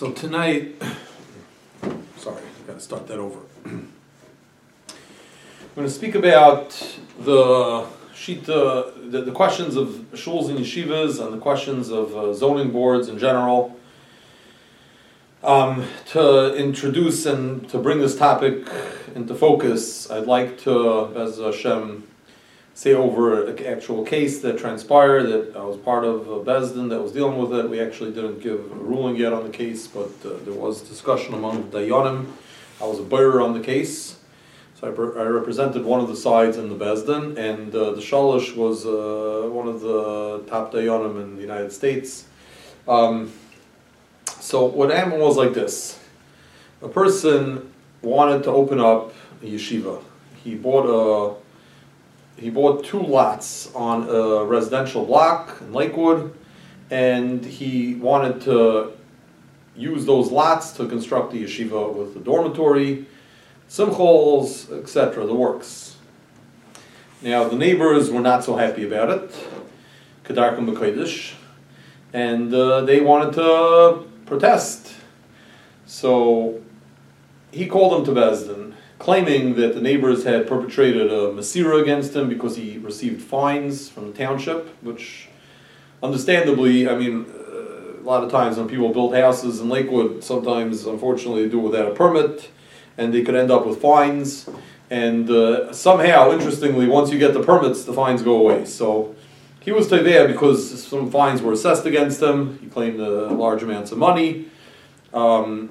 So tonight, sorry, I've got to start that over. I'm going to speak about the shita, the questions of shuls and yeshivas, and the questions of zoning boards in general. To introduce and to bring this topic into focus, I'd like to, Bez Hashem, say over an actual case that transpired that I was part of Beis Din that was dealing with it. We actually didn't give a ruling yet on the case, but there was discussion among the dayanim. I was a bearer on the case, so I represented one of the sides in the Beis Din, and the shalish was one of the top dayanim in the United States. So what happened was like this. A person wanted to open up a yeshiva. He bought two lots on a residential block in Lakewood, and he wanted to use those lots to construct the yeshiva with the dormitory, simchals, etc., the works. Now, the neighbors were not so happy about it, Kadarkim B'Kaddish, and they wanted to protest. So he called them to Beis Din, claiming that the neighbors had perpetrated a masira against him because he received fines from the township, which understandably, I mean, a lot of times when people build houses in Lakewood, sometimes, unfortunately, they do it without a permit, and they could end up with fines, and somehow, interestingly, once you get the permits, the fines go away. So he was payah because some fines were assessed against him. He claimed large amounts of money, and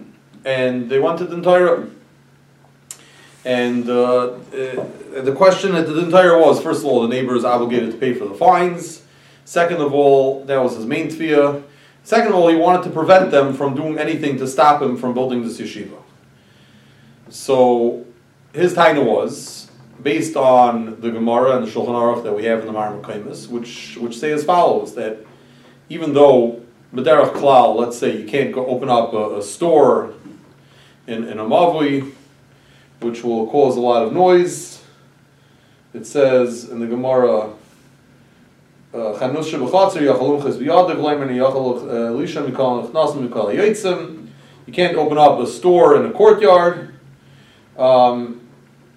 they wanted the entire... And the question at the entire was, first of all, the neighbor is obligated to pay for the fines. Second of all, that was his main tefiyah. Second of all, he wanted to prevent them from doing anything to stop him from building this yeshiva. So his taina was, based on the Gemara and the Shulchan Aruch that we have in the Marik, which say as follows, that even though, b'derech klal, let's say you can't go open up a store in a mavli, which will cause a lot of noise. It says in the Gemara, you can't open up a store in a courtyard. And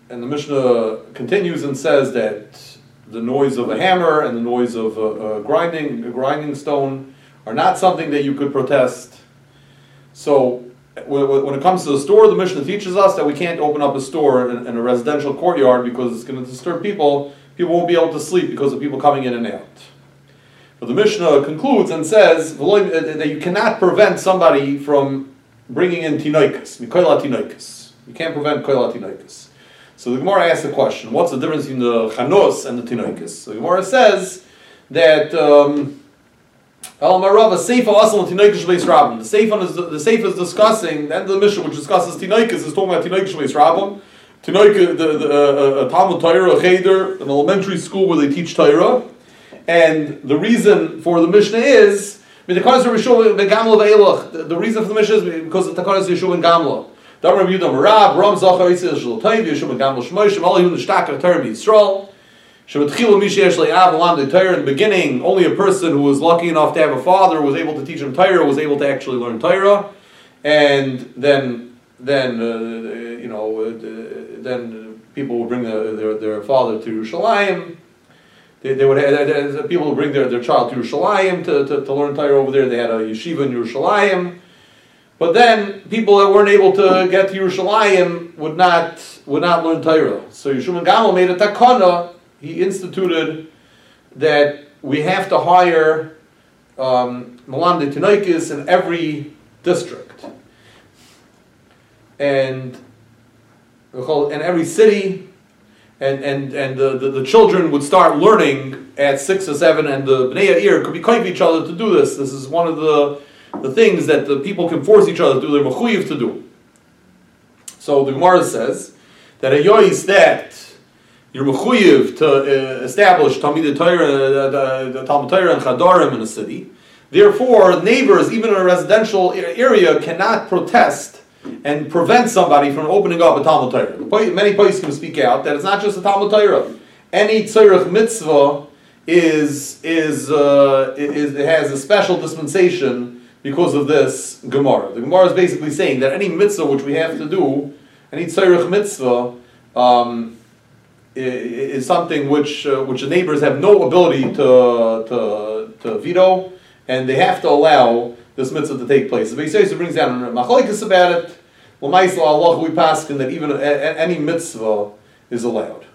the Mishnah continues and says that the noise of a hammer and the noise of a grinding stone are not something that you could protest. So, when it comes to the store, the Mishnah teaches us that we can't open up a store in a residential courtyard because it's going to disturb people. People won't be able to sleep because of people coming in and out. But the Mishnah concludes and says that you cannot prevent somebody from bringing in tinoikas, mikoila tinoikas. You can't prevent koila tinoikas. So the Gemara asks the question, what's the difference between the chanos and the tinoikas? So the Gemara says that... The Seif is discussing, the end of the Mishnah which discusses Tinoikas is talking about Tinoikas Beis Rabim. Tinoikas, the Talmud Torah, Cheder, an elementary school where they teach Torah. And the reason for the Mishnah is, the reason for the Mishnah is because of Takanas Yeshua and Gamla. In the beginning, only a person who was lucky enough to have a father was able to teach him Torah, was able to actually learn Torah, and then people would bring their father to Yerushalayim. People would bring their child to Yerushalayim to learn Torah over there. They had a yeshiva in Yerushalayim. But then, people that weren't able to get to Yerushalayim would not learn Torah. So Yeshua and Gamla made a takana. He instituted that we have to hire Malamde Tinoikis in every district and in every city, and the children would start learning at 6 or 7, and the Bnei Ha'ir could be kind each other to do this. This is one of the things that the people can force each other to do, they're mechuyev to do. So the Gemara says that a yois that you're mechuyev to establish Talmud Torah and Chadarim in a city. Therefore, neighbors, even in a residential area, cannot protest and prevent somebody from opening up a Talmud Torah. Many poskim speak out that it's not just a Talmud Torah. Any Tzayrach mitzvah it has a special dispensation because of this Gemara. The Gemara is basically saying that any mitzvah which we have to do, any Tzayrach mitzvah, is something which the neighbors have no ability to veto, and they have to allow this mitzvah to take place. The Beis Din brings down machlokes about it. L'maaseh Allah, we paskin that even any mitzvah is allowed.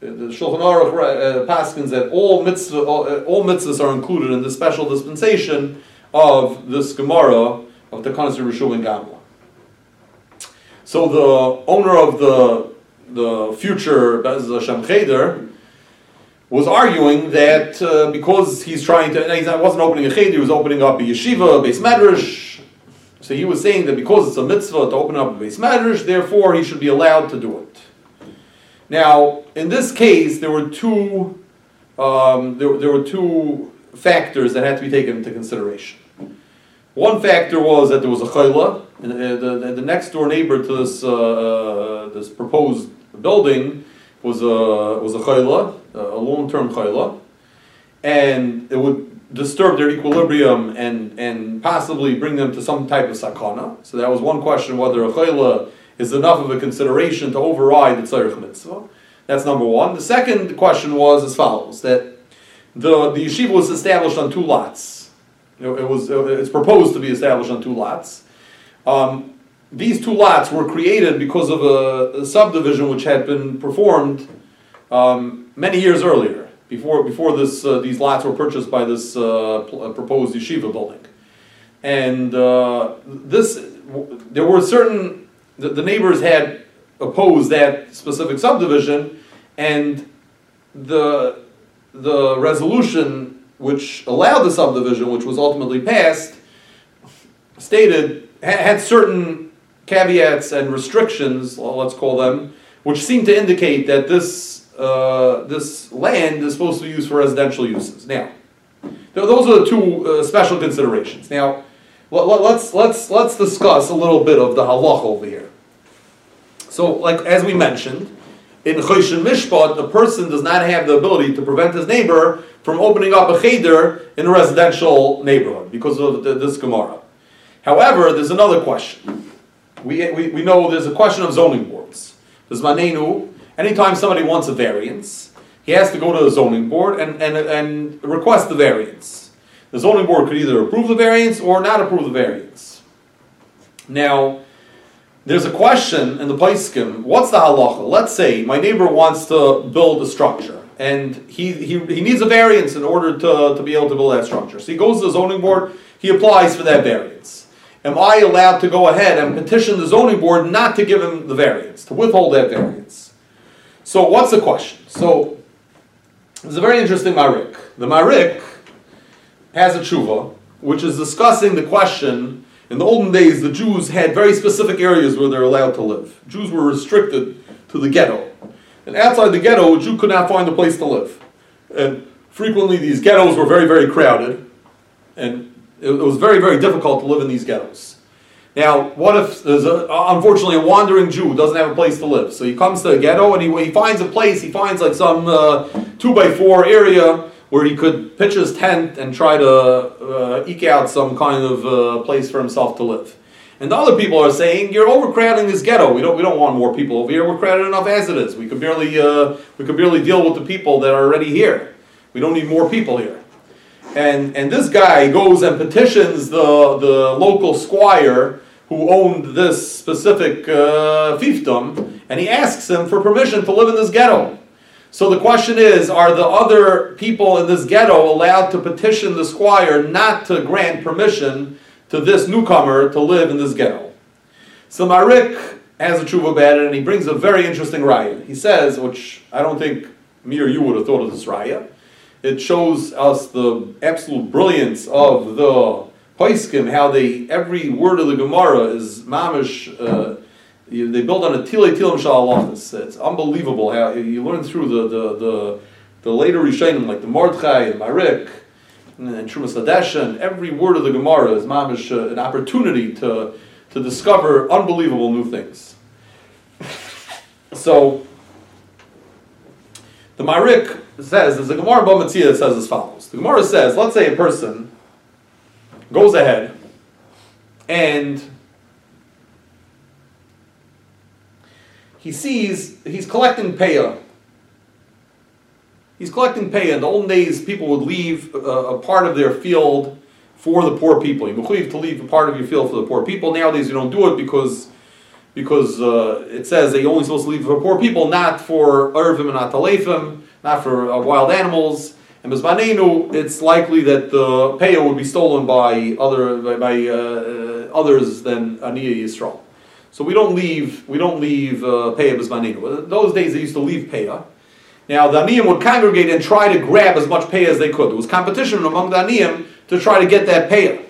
The Shulchan Aruch paskins that all mitzvahs are included in the special dispensation of this Gemara of the Konser Yeshua and Gamla. So the owner of the future Bez Hashem Cheder was arguing that because he's trying to, he wasn't opening a Cheder, he was opening up a yeshiva, a base madrash. So he was saying that because it's a mitzvah to open up a base madrash, therefore he should be allowed to do it. Now, in this case, there were two factors that had to be taken into consideration. One factor was that there was a chayla, and the next door neighbor to this proposed building was a chayla, a long-term chayla, and it would disturb their equilibrium and possibly bring them to some type of sakana. So that was one question, whether a chayla is enough of a consideration to override the Tzayrach mitzvah. That's number one. The second question was as follows, that the yeshiva was established on two lots. It's proposed to be established on two lots. These two lots were created because of a subdivision which had been performed many years earlier, before this these lots were purchased by this proposed yeshiva building. And there were certain... The neighbors had opposed that specific subdivision, and the resolution which allowed the subdivision, which was ultimately passed, stated had certain caveats and restrictions, let's call them, which seemed to indicate that this land is supposed to be used for residential uses. Now, those are the two special considerations. Now, let's discuss a little bit of the halach over here. So, like as we mentioned, in Choshen Mishpat, a person does not have the ability to prevent his neighbor from opening up a cheder in a residential neighborhood because of this Gemara. However, there's another question. We know there's a question of zoning boards. There's manenu. Anytime somebody wants a variance, he has to go to the zoning board and request the variance. The zoning board could either approve the variance or not approve the variance. Now, there's a question in the poskim, what's the halacha? Let's say my neighbor wants to build a structure, and he needs a variance in order to be able to build that structure. So he goes to the zoning board, he applies for that variance. Am I allowed to go ahead and petition the zoning board not to give him the variance, to withhold that variance? So what's the question? So, there's a very interesting Marik. The Marik has a tshuva, which is discussing the question. In the olden days, the Jews had very specific areas where they're allowed to live. Jews were restricted to the ghetto. And outside the ghetto, a Jew could not find a place to live. And frequently these ghettos were very, very crowded. And it was very, very difficult to live in these ghettos. Now, what if, unfortunately, a wandering Jew doesn't have a place to live? So he comes to a ghetto and he finds a place, he finds like some 2x4 area where he could pitch his tent and try to eke out some kind of place for himself to live. And the other people are saying, you're overcrowding this ghetto. We don't want more people over here. We're crowded enough as it is. We could barely deal with the people that are already here. We don't need more people here. And this guy goes and petitions the local squire who owned this specific fiefdom, and he asks him for permission to live in this ghetto. So the question is, are the other people in this ghetto allowed to petition the squire not to grant permission to this newcomer to live in this ghetto? So Marik has a tshuva about it, and he brings a very interesting raya. He says, which I don't think me or you would have thought of this raya, it shows us the absolute brilliance of the poskim, how every word of the Gemara is Mamash. They build on a tilem shalachas. It's unbelievable how you learn through the later Rishonim, like the Mordechai and Marik and Trumas Hadashin. Every word of the Gemara is mamish an opportunity to discover unbelievable new things. So the Marik says, there's a Gemara B'Matzia that says as follows. The Gemara says, let's say a person goes ahead and he sees he's collecting payah. He's collecting payah. In the olden days, people would leave a part of their field for the poor people. You believe to leave a part of your field for the poor people. Nowadays, you don't do it because it says they're only supposed to leave for poor people, not for ervim and not talefim, not for wild animals. And bezbanenu, it's likely that the payah would be stolen by others than Aniyah Yisrael. So we don't leave payah bezbanenu. Those days they used to leave payah. Now the Aniem would congregate and try to grab as much payah as they could. There was competition among the Aniem to try to get that payah.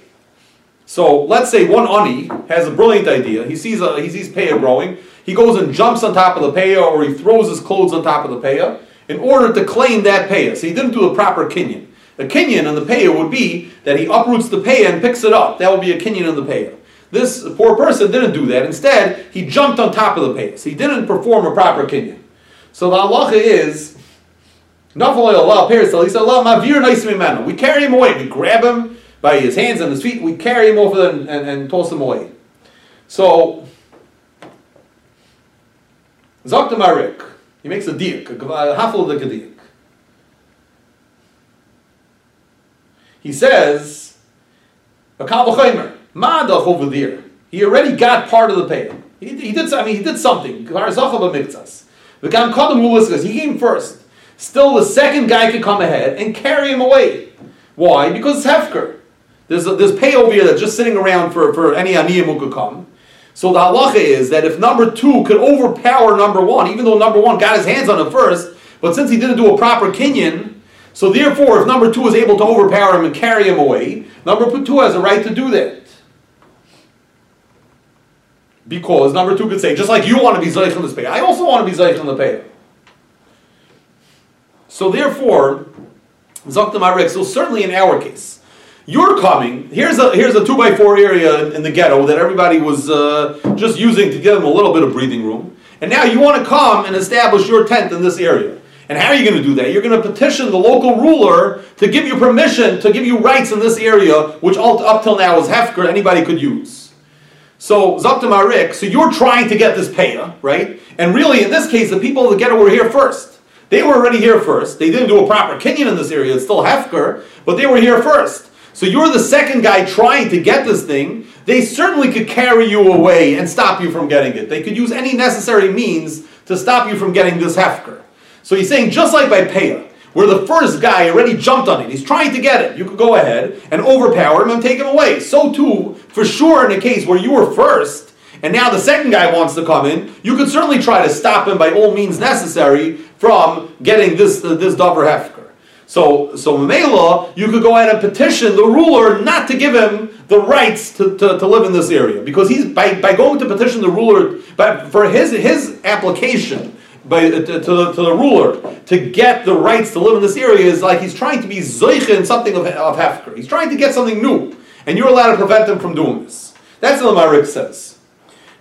So let's say one Ani has a brilliant idea. He sees payah growing. He goes and jumps on top of the payah, or he throws his clothes on top of the payah in order to claim that payah. So he didn't do a proper kinyan. A kinyan and the payah would be that he uproots the payah and picks it up. That would be a kinyan and the payah. This poor person didn't do that. Instead, he jumped on top of the payah. So he didn't perform a proper kinyan. So the halacha is, we carry him away. We grab him by his hands and his feet. We carry him over and toss him away. So, Zokta Marik, he makes a diak, a hafal of the diak. He says, he already got part of the pay. He did something. He came first. Still, the second guy could come ahead and carry him away. Why? Because it's hefker. There's pay over here that's just sitting around for any aniyim who could come. So the halacha is that if number two could overpower number one, even though number one got his hands on him first, but since he didn't do a proper kinyan, so therefore if number two is able to overpower him and carry him away, number two has a right to do that. Because number two could say, just like you want to be zayich on this pay, I also want to be zayich on the pay. So therefore, Zakta Marik, so certainly in our case, you're coming, here's a 2x4 area in the ghetto that everybody was just using to give them a little bit of breathing room. And now you want to come and establish your tent in this area. And how are you going to do that? You're going to petition the local ruler to give you permission, to give you rights in this area, which up till now was hefker, anybody could use. So, Zakta Marik, so you're trying to get this payah, right? And really, in this case, the people of the ghetto were here first. They were already here first. They didn't do a proper kinyan in this area. It's still hefker, but they were here first. So you're the second guy trying to get this thing. They certainly could carry you away and stop you from getting it. They could use any necessary means to stop you from getting this hefker. So he's saying, just like by payah, where the first guy already jumped on it, he's trying to get it, you could go ahead and overpower him and take him away. So too, for sure in a case where you were first, and now the second guy wants to come in, you could certainly try to stop him by all means necessary from getting this davar hefker. So Mamela, you could go ahead and petition the ruler not to give him the rights to live in this area. Because he's by going to petition the ruler, but for his application to the ruler to get the rights to live in this area is like he's trying to be zoich in something of hefker. He's trying to get something new. And you're allowed to prevent him from doing this. That's what Marik says.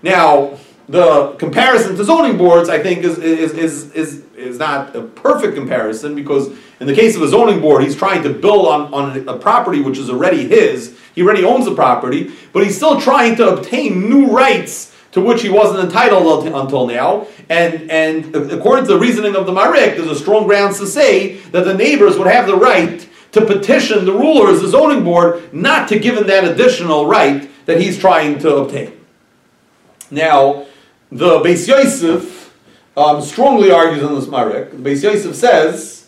Now, the comparison to zoning boards, I think, is not a perfect comparison because in the case of a zoning board, he's trying to build on a property which is already his. He already owns the property, but he's still trying to obtain new rights to which he wasn't entitled until now. And according to the reasoning of the Marik, there's a strong grounds to say that the neighbors would have the right to petition the rulers, the zoning board, not to give him that additional right that he's trying to obtain. Now, the Beis Yosef strongly argues on this Marik. The Beis Yosef says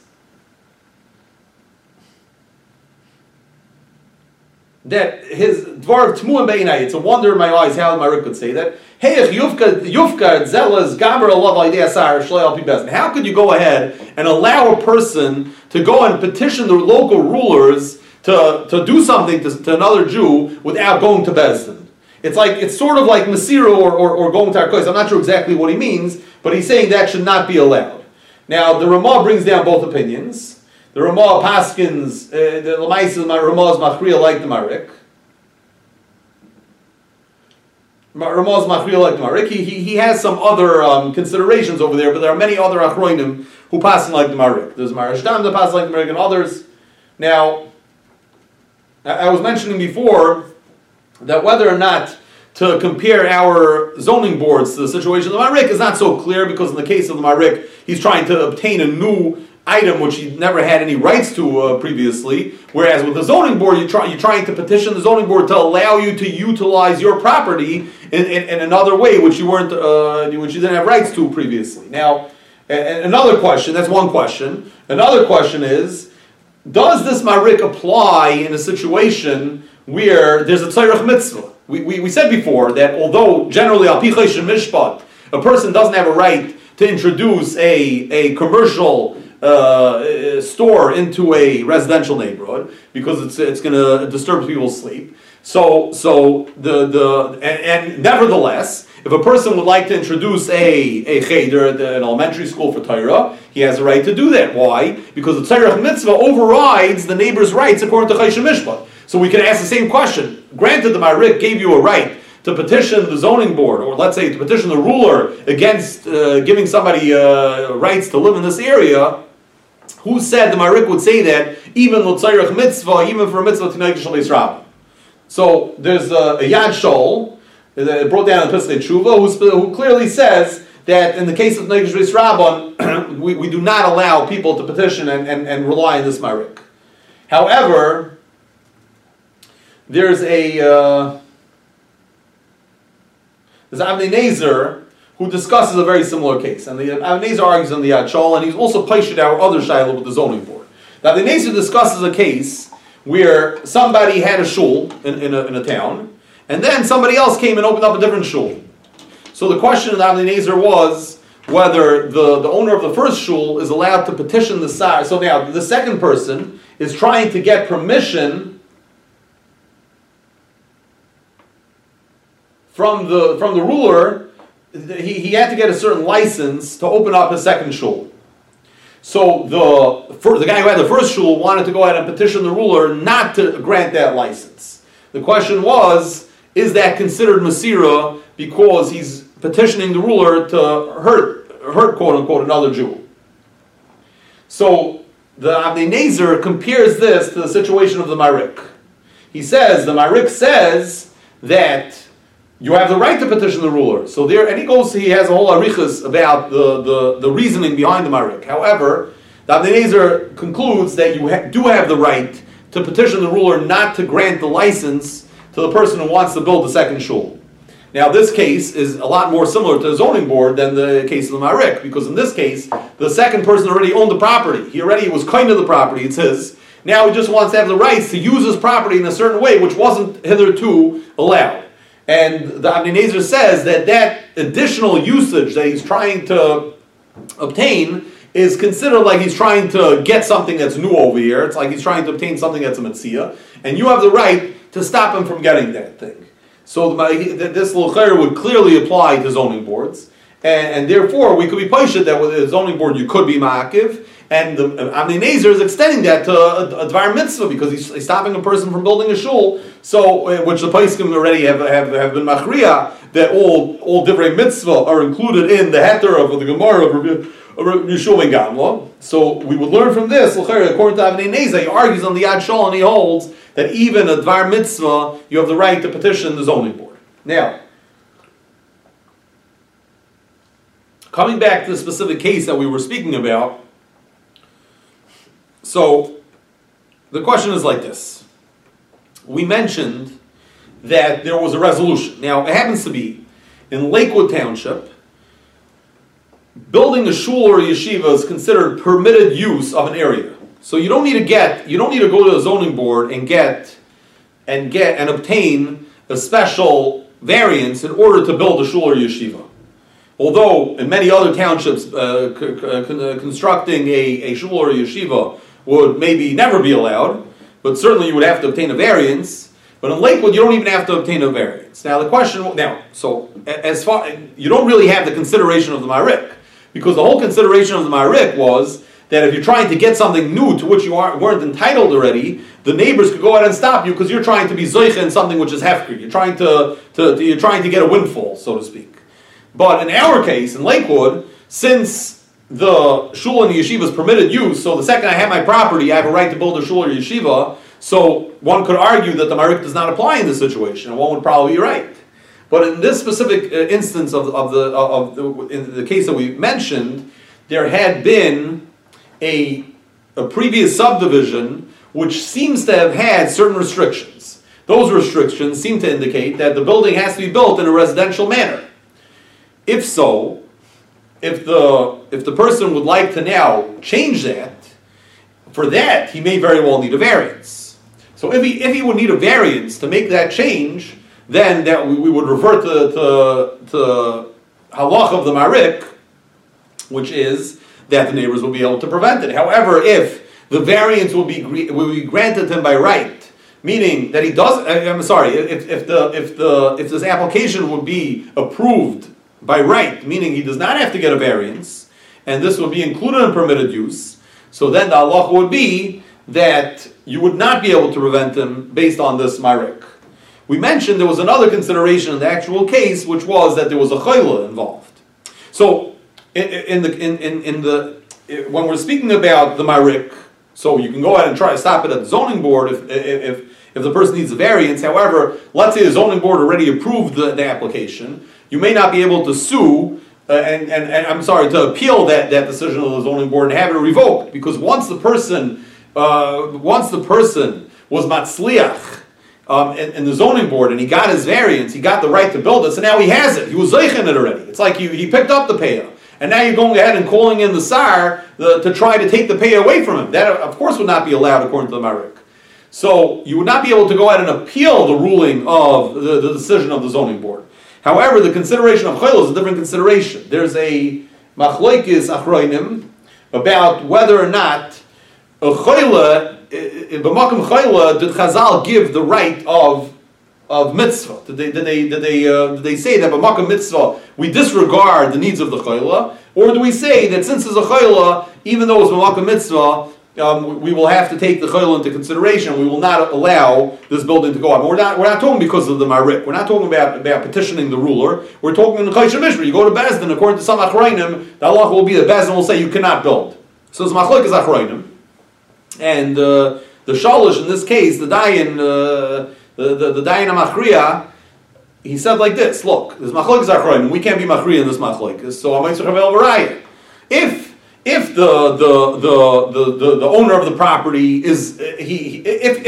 that his Dvar of Tmu and Beinai, it's a wonder in my eyes how Marik could say that. How could you go ahead and allow a person to go and petition the local rulers to do something to another Jew without going to Bez Din? It's sort of like masira or going to Arkois. I'm not sure exactly what he means, but he's saying that should not be allowed. Now, the Ramah brings down both opinions. The Ramah paskins, the Lamais of Ramah's Machriya like the Marik. Ramah's Machriya like the Marik. He has some other considerations over there, but there are many other Achroinim who pass like the Marik. There's Marashdam that pass like the Marik and others. Now, I was mentioning before that whether or not to compare our zoning boards to the situation of the Marik is not so clear, because in the case of the Marik, he's trying to obtain a new item which he never had any rights to previously, whereas with the zoning board, you're trying to petition the zoning board to allow you to utilize your property in another way which you weren't, which you didn't have rights to previously. Now, another question, that's one question. Another question is, does this Marik apply in a situation where there's a Tzayrach mitzvah? We said before that although generally al pi Choshen Mishpat, a person doesn't have a right to introduce a commercial store into a residential neighborhood because it's going to disturb people's sleep. So nevertheless, if a person would like to introduce a Cheder, an elementary school for Torah, he has a right to do that. Why? Because the Tzayrach mitzvah overrides the neighbor's rights according to Choshen Mishpat. So we can ask the same question. Granted, the Marik gave you a right to petition the zoning board, or let's say to petition the ruler against giving somebody rights to live in this area. Who said the Marik would say that even l'tzarich mitzvah, even for a mitzvah tonight shalish rabbi? So there's a Yad Shol that brought down in Pesach Tshuva who clearly says that in the case of Neigish Reis Rabban, we do not allow people to petition and rely on this Marik. However, there's Abnezer who discusses a very similar case, and the Abnezer argues on the Yad Shal, and he's also poshed our other shayla with the zoning board. Now, the Abnezer discusses a case where somebody had a shul in a town, and then somebody else came and opened up a different shul. So the question of the Abnezer was whether the owner of the first shul is allowed to petition the side. So now the second person is trying to get permission from the ruler. He had to get a certain license to open up his second shul. So the guy who had the first shul wanted to go ahead and petition the ruler not to grant that license. The question was, is that considered masira because he's petitioning the ruler to hurt quote unquote another Jew? So the Abnezer compares this to the situation of the Marik. He says the Marik says that you have the right to petition the ruler. So there, and he has a whole arichas about the reasoning behind the Marik. However, the Abnezer concludes that you do have the right to petition the ruler not to grant the license to the person who wants to build the second shul. Now, this case is a lot more similar to the zoning board than the case of the Marik, because in this case, the second person already owned the property. He already was kind of the property. It's his. Now he just wants to have the rights to use his property in a certain way, which wasn't hitherto allowed. And the Abnezer says that additional usage that he's trying to obtain is considered like he's trying to get something that's new over here. It's like he's trying to obtain something that's a mitzvah, and you have the right to stop him from getting that thing. So this l'chayr would clearly apply to zoning boards, and therefore we could be poshed that with a zoning board you could be ma'akiv, and the Abnezer is extending that to a dvar mitzvah because he's stopping a person from building a shul. So, which the poskim already have been machriya that all divrei mitzvah are included in the heter of the Gemara of Yeshua and Gamla. So we would learn from this. According to Abnezer, he argues on the Yad Shal and he holds that even a dvar mitzvah you have the right to petition the zoning board. Now, coming back to the specific case that we were speaking about. So, the question is like this. We mentioned that there was a resolution. Now, it happens to be in Lakewood Township, building a shul or a yeshiva is considered permitted use of an area. So you don't need to go to the zoning board and obtain a special variance in order to build a shul or yeshiva. Although in many other townships, constructing a shul or a yeshiva would maybe never be allowed, but certainly you would have to obtain a variance. But in Lakewood, you don't even have to obtain a variance. Now the question, as far you don't really have the consideration of the Marik, because the whole consideration of the Marik was that if you're trying to get something new to which you weren't entitled already, the neighbors could go out and stop you because you're trying to be zoicha in something which is hefker. You're trying to get a windfall, so to speak. But in our case, in Lakewood, since the shul and the yeshiva is permitted use, so the second I have my property, I have a right to build a shul or yeshiva, So one could argue that the Marik does not apply in this situation, and one would probably be right. But in this specific instance in the case that we mentioned, there had been a previous subdivision which seems to have had certain restrictions. Those restrictions seem to indicate that the building has to be built in a residential manner. If so, if the person would like to now change that, for that he may very well need a variance. So if he would need a variance to make that change, then that we would revert to halach of the Marik, which is that the neighbors will be able to prevent it. However, if the variance will be granted him by right, meaning that he does. If this application would be approved by right, meaning he does not have to get a variance, and this would be included in permitted use, so then the halacha would be that you would not be able to prevent him based on this Marik. We mentioned there was another consideration in the actual case, which was that there was a chayla involved. So when we're speaking about the Marik, so you can go ahead and try to stop it at the zoning board if the person needs a variance. However, let's say the zoning board already approved the application. You may not be able to sue to appeal that decision of the zoning board and have it revoked, because once the person was matzliach in the zoning board and he got his variance, he got the right to build it, so now he has it. He was zeichen it already. It's like he picked up the payah. And now you're going ahead and calling in the sar to try to take the pay away from him. That, of course, would not be allowed according to the Marik. So you would not be able to go ahead and appeal the ruling of the decision of the zoning board. However, the consideration of chayla is a different consideration. There's a machlokes achronim about whether or not a chayla, b'makom chayla, did Chazal give the right of mitzvah? Did they say that b'makom mitzvah we disregard the needs of the chayla, or do we say that since it's a chayla, even though it's b'makom mitzvah, we will have to take the chayla into consideration? We will not allow this building to go up. We're not talking because of the Marik. We're not talking about petitioning the ruler. We're talking in the Choshen Mishpat. You go to Bez Din, according to some achronim, the Allah will be the Bez Din will say you cannot build. So it's machlokes achronim, and the shalish in this case, the dayan. The dayanim machriya, he said like this: look, this machlokes achronim, we can't be machriya in this machlokes, so I might have a raya. If the owner of the property is if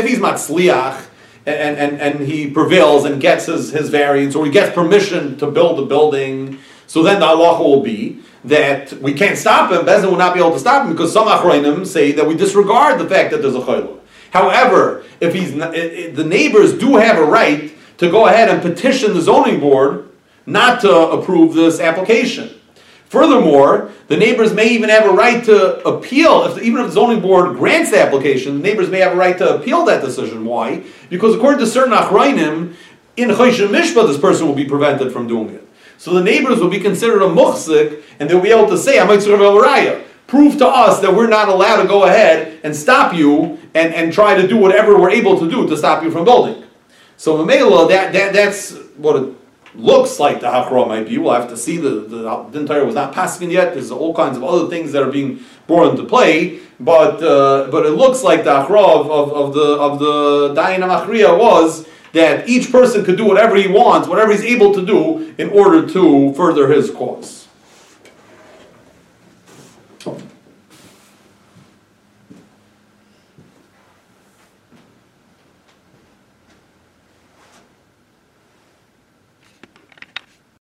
he's matzliach and he prevails and gets his variance, or he gets permission to build the building, so then the halacha will be that we can't stop him. Beis Din will not be able to stop him because some achronim say that we disregard the fact that there's a chayla. However, if the neighbors do have a right to go ahead and petition the zoning board not to approve this application. Furthermore, the neighbors may even have a right to appeal. Even if the zoning board grants the application, the neighbors may have a right to appeal that decision. Why? Because according to certain achronim, in Choshen Mishpat, this person will be prevented from doing it. So the neighbors will be considered a muchzik, and they'll be able to say, prove to us that we're not allowed to go ahead and stop you and try to do whatever we're able to do to stop you from building. So Mamela, that's what it looks like the Hachra might be. We'll have to see. The entire was not paskin yet. There's all kinds of other things that are being brought into play. But it looks like the Hachra of the Dayan HaMachriya was that each person could do whatever he wants, whatever he's able to do in order to further his cause.